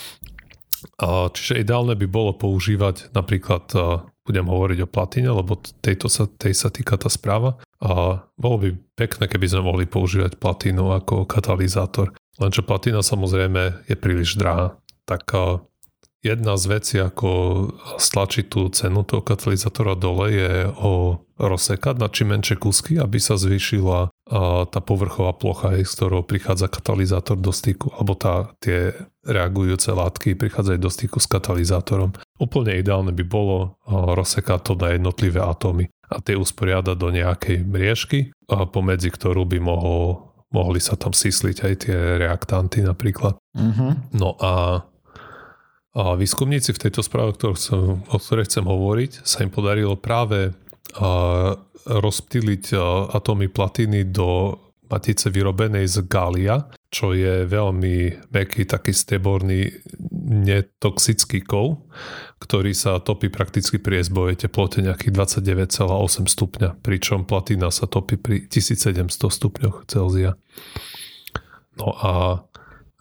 A, čiže ideálne by bolo používať napríklad, a, budem hovoriť o platine, lebo tejto sa, tej sa týka tá správa, a bolo by pekné, keby sme mohli používať platinu ako katalizátor. Lenže platina samozrejme je príliš drahá. Tak jedna z vecí, ako stlačiť tú cenu toho katalizátora dole, je ho rozsekať na čím menšie kúsky, aby sa zvýšila tá povrchová plocha, z ktorou prichádza katalizátor do styku, alebo tá, tie reagujúce látky prichádzajú do styku s katalizátorom. Úplne ideálne by bolo rozsekať to na jednotlivé atómy a tie usporiadať do nejakej mriežky, pomedzi ktorú by mohol mohli sa tam sísliť aj tie reaktanty napríklad. Uh-huh. No a, a výskumníci v tejto správe, ktorú chcem, o ktorej chcem hovoriť, sa im podarilo práve a, rozptýliť a, atómy platiny do matice vyrobenej z galia, čo je veľmi mäkký, taký steborný, netoxický kov, ktorý sa topí prakticky pri S B O E teplote nejakých dvadsaťdeväť celá osem stupňa, pričom platina sa topí pri tisícsedemsto stupňoch Celzia. No a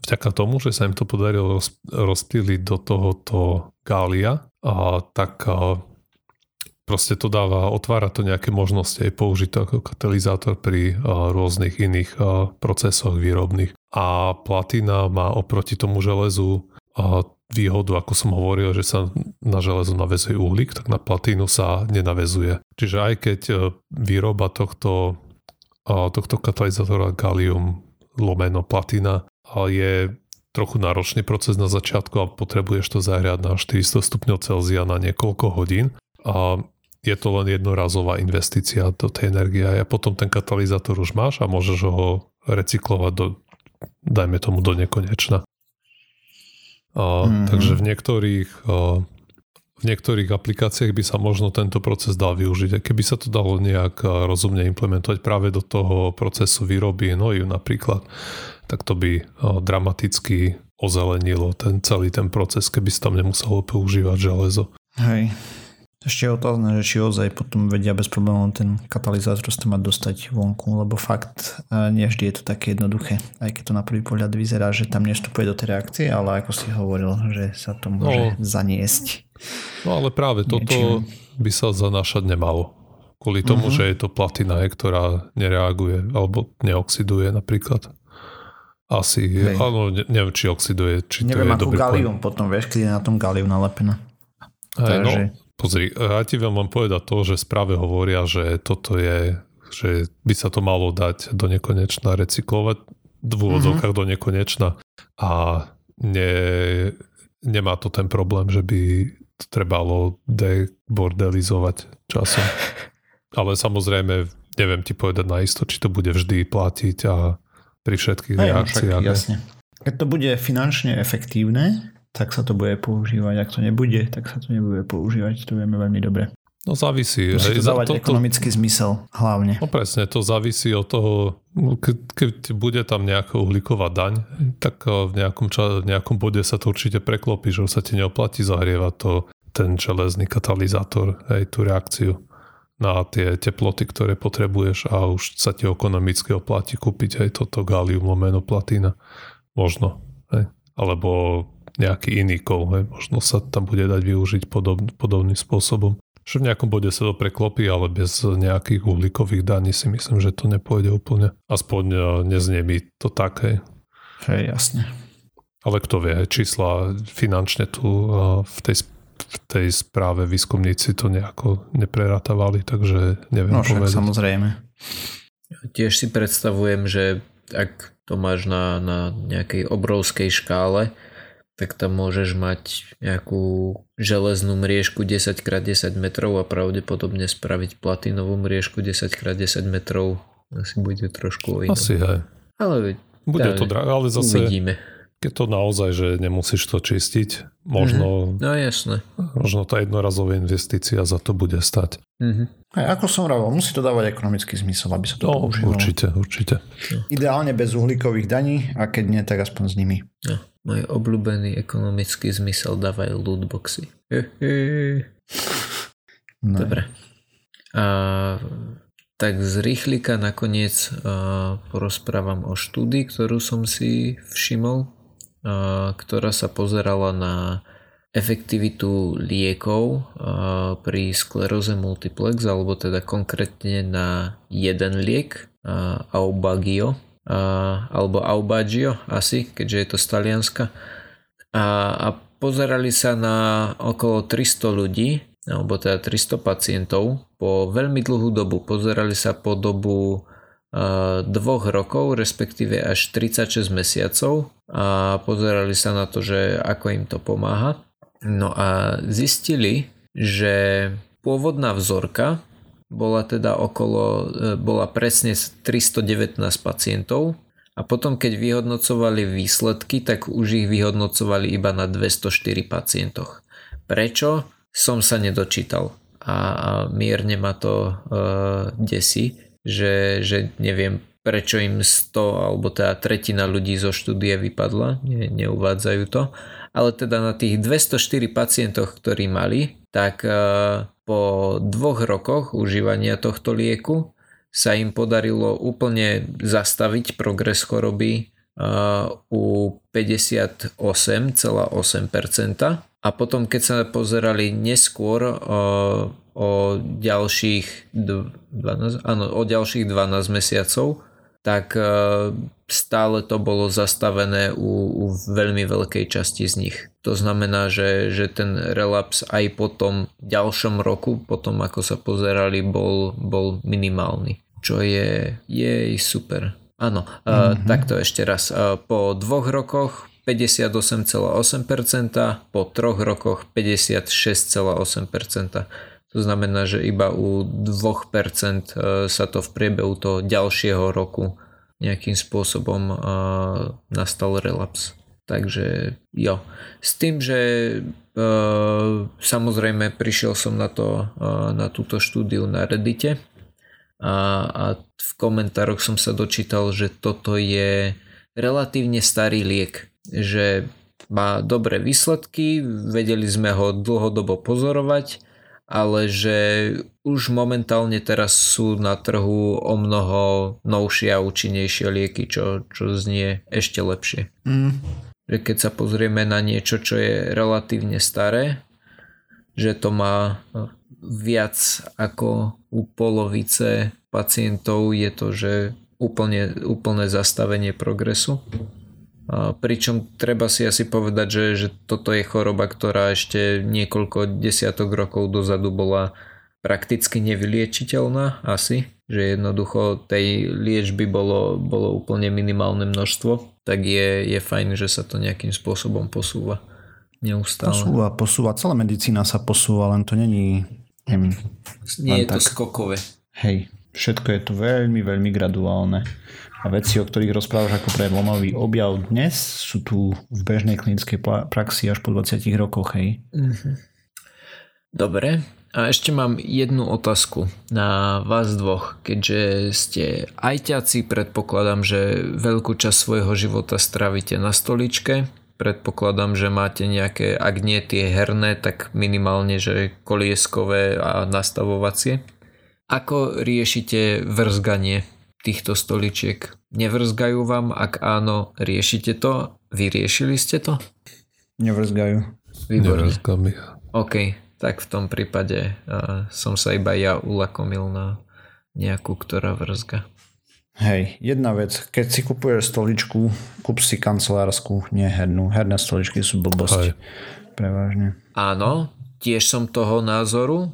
vďaka tomu, že sa im to podarilo rozptýliť do tohoto gália, a tak a proste to dáva, otvára to nejaké možnosti aj použiť to ako katalizátor pri a, rôznych iných a, procesoch výrobných. A platina má oproti tomu železu a, výhodu, ako som hovoril, že sa na železo navezuje uhlík, tak na platínu sa nenavezuje. Čiže aj keď a, výroba tohto, a, tohto katalizátora Gallium lomeno platina a, je trochu náročný proces na začiatku a potrebuješ to zahriať na štyristo stupňov Celzia na niekoľko hodín. A je to len jednorazová investícia do tej energie a potom ten katalizátor už máš a môžeš ho recyklovať do, dajme tomu, do nekonečna. A, mm-hmm. Takže v niektorých a, v niektorých aplikáciách by sa možno tento proces dal využiť. A keby sa to dalo nejak rozumne implementovať práve do toho procesu výroby enoju napríklad, tak to by a, dramaticky ozelenilo ten celý ten proces, keby sa tam nemuselo používať železo. Hej. Ešte je otázne, že či ozaj potom vedia bez problémov ten katalizátor z toho dostať vonku, lebo fakt nie vždy je to také jednoduché. Aj keď to na prvý pohľad vyzerá, že tam nevstupuje do tej reakcie, ale ako si hovoril, že sa to môže no, zaniesť. No ale práve niečím. Toto by sa zanášať nemalo. Kvôli tomu, uh-huh. že je to platina, ktorá nereaguje alebo neoxiduje napríklad. Asi, Hej. áno, neviem, či oxiduje. Či neviem, to je ako Gallium potom, vieš, keď je na tom Gallium nalepená. Hej, Takže... no. Pozri, ja ti viem len povedať to, že správe hovoria, že toto je, že by sa to malo dať do nekonečna recyklovať, v dôvodovkách mm-hmm. do nekonečna a ne, nemá to ten problém, že by to trebalo debordelizovať časom. Ale samozrejme, neviem ti povedať naisto, či to bude vždy platiť a pri všetkých Aj, reakciách. Však, jasne. Keď to bude finančne efektívne, tak sa to bude používať. Ak to nebude, tak sa to nebude používať. To vieme veľmi dobre. No závisí. Musí to dávať to, to, ekonomický zmysel hlavne. No presne, to závisí od toho, ke, keď bude tam nejaká uhlíková daň, tak v nejakom, ča, v nejakom bode sa to určite preklopí, že sa ti neoplatí zahrievať to, ten železný katalizátor, aj tú reakciu na tie teploty, ktoré potrebuješ a už sa ti ekonomicky oplatí kúpiť aj toto gallium lomeno platina. Možno. Hej. Alebo nejaký iný kov, hej. Možno sa tam bude dať využiť podobný, podobným spôsobom. Že v nejakom bode sa to preklopí, ale bez nejakých uhlíkových daní si myslím, že to nepôjde úplne. Aspoň neznie mi to tak, hej. Hej, jasne. Ale kto vie, čísla finančne tu v tej, v tej správe výskumníci to nejako nepreratávali, takže neviem no, povedať. No však samozrejme. Ja tiež si predstavujem, že ak to máš na, na nejakej obrovskej škále, tak tam môžeš mať nejakú železnú mriežku desať krát desať metrov a pravdepodobne spraviť platinovú mriežku desať krát desať metrov. Asi bude trošku iné. Asi hej. Ale, bude to drahé, ale zase uvidíme. Keď to naozaj, že nemusíš to čistiť, možno, mm-hmm. no, jasné. možno tá jednorazová investícia za to bude stať. Mm-hmm. Aj ako som hovoril, musí to dávať ekonomický zmysel, aby sa to no, použilo. Určite, určite. Ideálne bez uhlíkových daní a keď nie, tak aspoň s nimi. No. Môj obľúbený ekonomický zmysel dávajú lootboxy. No. Dobre. A, tak z rýchlika nakoniec a, porozprávam o štúdii, ktorú som si všimol, a, ktorá sa pozerala na efektivitu liekov a, pri skleróze multiplex, alebo teda konkrétne na jeden liek, a, Aubagio. Uh, alebo Aubagio asi, keďže je to z Talianska a, a pozerali sa na okolo tristo ľudí alebo teda tristo pacientov po veľmi dlhú dobu, pozerali sa po dobu uh, dvoch rokov, respektíve až tridsaťšesť mesiacov a pozerali sa na to, že ako im to pomáha. No a zistili, že pôvodná vzorka bola teda okolo, bola presne tristodevätnásť pacientov a potom keď vyhodnocovali výsledky, tak už ich vyhodnocovali iba na dvestoštyri pacientoch. Prečo? Som sa nedočítal a mierne ma to uh, desí, že, že neviem prečo im sto alebo teda tretina ľudí zo štúdie vypadla, ne, neuvádzajú to, ale teda na tých dvestoštyri pacientoch, ktorí mali, tak uh, po dvoch rokoch užívania tohto lieku sa im podarilo úplne zastaviť progres choroby uh, u päťdesiatosem celá osem percent. A potom, keď sa pozerali neskôr o, o ďalších dvanásť, áno, o ďalších dvanásť mesiacov, tak stále to bolo zastavené u, u veľmi veľkej časti z nich. To znamená, že, že ten relaps aj po tom ďalšom roku, potom ako sa pozerali, bol, bol minimálny. Čo je, je super. Áno, mm-hmm. Takto ešte raz. Po dvoch rokoch päťdesiatosem celá osem percent, po troch rokoch päťdesiatšesť celá osem percent. To znamená, že iba u dve percentá sa to v priebehu toho ďalšieho roku nejakým spôsobom nastal relaps. Takže jo. S tým, že samozrejme prišiel som na to, na túto štúdiu na Reddite a, a v komentároch som sa dočítal, že toto je relatívne starý liek, že má dobré výsledky, vedeli sme ho dlhodobo pozorovať, ale že už momentálne teraz sú na trhu o mnoho novšie a účinnejšie lieky, čo, čo znie ešte lepšie. Mm. Že keď sa pozrieme na niečo, čo je relatívne staré, že to má viac ako u polovice pacientov, je to, že úplne, úplné zastavenie progresu. Pričom treba si asi povedať, že, že toto je choroba, ktorá ešte niekoľko desiatok rokov dozadu bola prakticky nevyliečiteľná asi, že jednoducho tej liečby bolo, bolo úplne minimálne množstvo, tak je, je fajn, že sa to nejakým spôsobom posúva neustále. Posúva, posúva, celá medicína sa posúva, len to není, neviem, nie je tak, to skokové. Hej, všetko je to veľmi, veľmi graduálne. A veci, o ktorých rozprávaš ako pre lomový objav dnes, sú tu v bežnej klinickej praxi až po dvadsiatich rokoch, hej. Dobre. A ešte mám jednu otázku na vás dvoch. Keďže ste ajťaci, predpokladám, že veľkú časť svojho života strávite na stoličke. Predpokladám, že máte nejaké, ak nie tie herné, tak minimálne, že kolieskové a nastavovacie. Ako riešite vrzganie týchto stoličiek? Nevrzgajú vám? Ak áno, riešite to? Vyriešili ste to? Nevrzgajú. Výborné. Nevrzgám ich. OK, tak v tom prípade uh, som sa iba ja ulakomil na nejakú, ktorá vrzga. Hej, jedna vec, keď si kupuješ stoličku, kúp si kancelársku, nie hernú. Herné stoličky sú blbosť. Hej. Prevažne. Áno, tiež som toho názoru.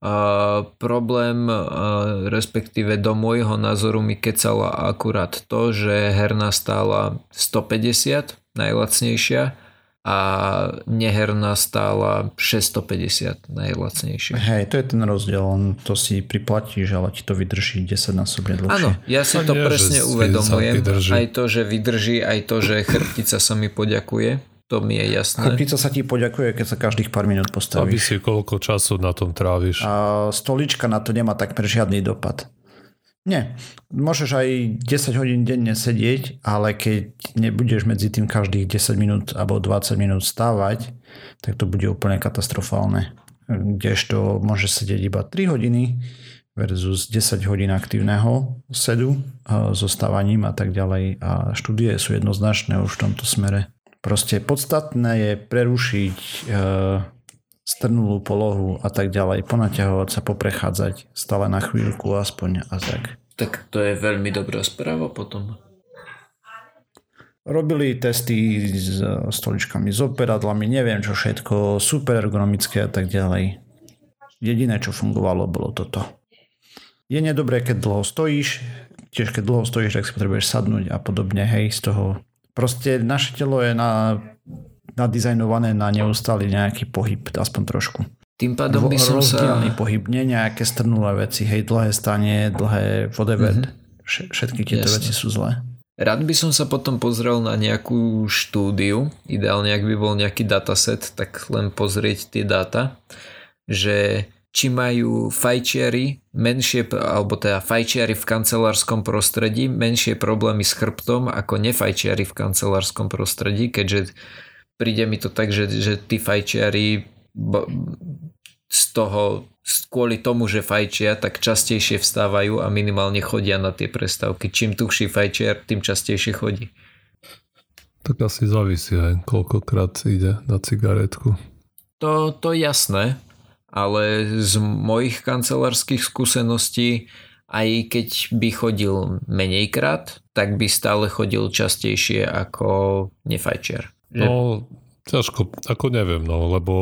Uh, problém uh, respektíve do môjho názoru mi kecala akurát to, že herná stála stopäťdesiat najlacnejšia a neherná stála šesťstopäťdesiat najlacnejšia. Hej, to je ten rozdiel, to si priplatíš, ale ti to vydrží desaťnásobne dlhšie. Áno, ja si to, to nie, presne uvedomujem, aj to, že vydrží, aj to, že chrbtica sa mi poďakuje. To mi je jasné. Chrbtica sa ti poďakuje, keď sa každých pár minút postavíš. Aby si koľko času na tom tráviš. A stolička na to nemá takmer žiadny dopad. Nie. Môžeš aj desať hodín denne sedieť, ale keď nebudeš medzi tým každých desať minút alebo dvadsať minút stávať, tak to bude úplne katastrofálne. Kdežto môže sedieť iba tri hodiny versus desať hodín aktívneho sedu so stávaním a tak ďalej. A štúdie sú jednoznačné už v tomto smere. Proste podstatné je prerušiť e, strnulú polohu a tak ďalej, ponaťahovať sa, poprechádzať stále na chvíľku aspoň a tak. Tak to je veľmi dobrá správa potom. Robili testy s stoličkami, s operadlami, neviem čo všetko, super ergonomické a tak ďalej. Jediné, čo fungovalo, bolo toto. Je nedobré, keď dlho stojíš, tiež keď dlho stojíš, tak si potrebuješ sadnúť a podobne, hej, z toho. Proste naše telo je na, nadizajnované na neustály nejaký pohyb, aspoň trošku. Tým pádom by som sa... Rozdielný pohyb, nie nejaké strnulé veci, hej, dlhé stanie, dlhé whatever, mm-hmm. všetky tieto Jasne. Veci sú zlé. Rád by som sa potom pozrel na nejakú štúdiu, ideálne ak by bol nejaký dataset, tak len pozrieť tie dáta, že či majú fajčiari menšie, alebo teda fajčiari v kancelárskom prostredí menšie problémy s chrbtom ako nefajčiari v kancelárskom prostredí, keďže príde mi to tak, že, že tí fajčiari z toho, kvôli tomu, že fajčia, tak častejšie vstávajú a minimálne chodia na tie prestávky. Čím tuhší fajčiar, tým častejšie chodí. Tak asi závisí aj, koľkokrát ide na cigaretku. To, to jasné, ale z mojich kancelárskych skúseností, aj keď by chodil menejkrát, tak by stále chodil častejšie ako nefajčiar. Že... No... Ťažko, ako neviem, no, lebo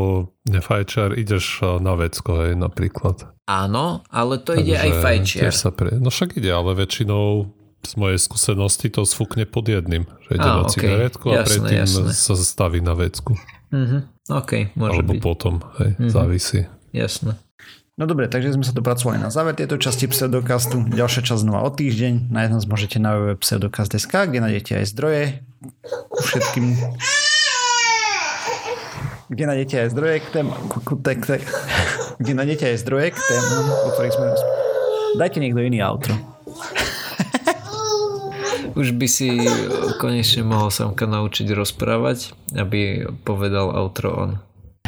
nefajčiar ideš na vecko, hej, napríklad. Áno, ale to Takže ide aj fajčiar. Sa pre... No však ide, ale väčšinou z mojej skúsenosti to sfúkne pod jedným, že ide Á, na okay. cigaretku jasné, a predtým jasné. sa staví na vecku. Mm-hmm. Ok, môže Alebo byť. Alebo potom, hej, mm-hmm. závisí. Jasné. No dobre, takže sme sa dopracovali na záver tejto časti Pseudocastu. Ďalšia časť znova o týždeň. Na jednom zmôžete na webe pseudokast bodka es ká, kde nájdete aj zdroje ku všetkým... kde nájdete aj zdroje k témam, kde nájdete aj zdroje k témam, o ktorých sme rozprávali. Dajte niekto iný outro. Už by si konečne mohol samka naučiť rozprávať, aby povedal outro on.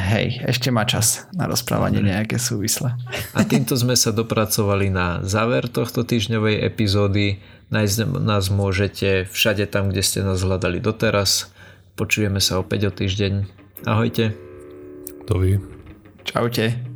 Hej, ešte má čas na rozprávanie nejaké súvislé. A týmto sme sa dopracovali na záver tohto týždňovej epizódy. Nájsť nás môžete všade tam, kde ste nás hľadali doteraz. Počujeme sa opäť o týždeň. Ahojte. Dovi. Čaute.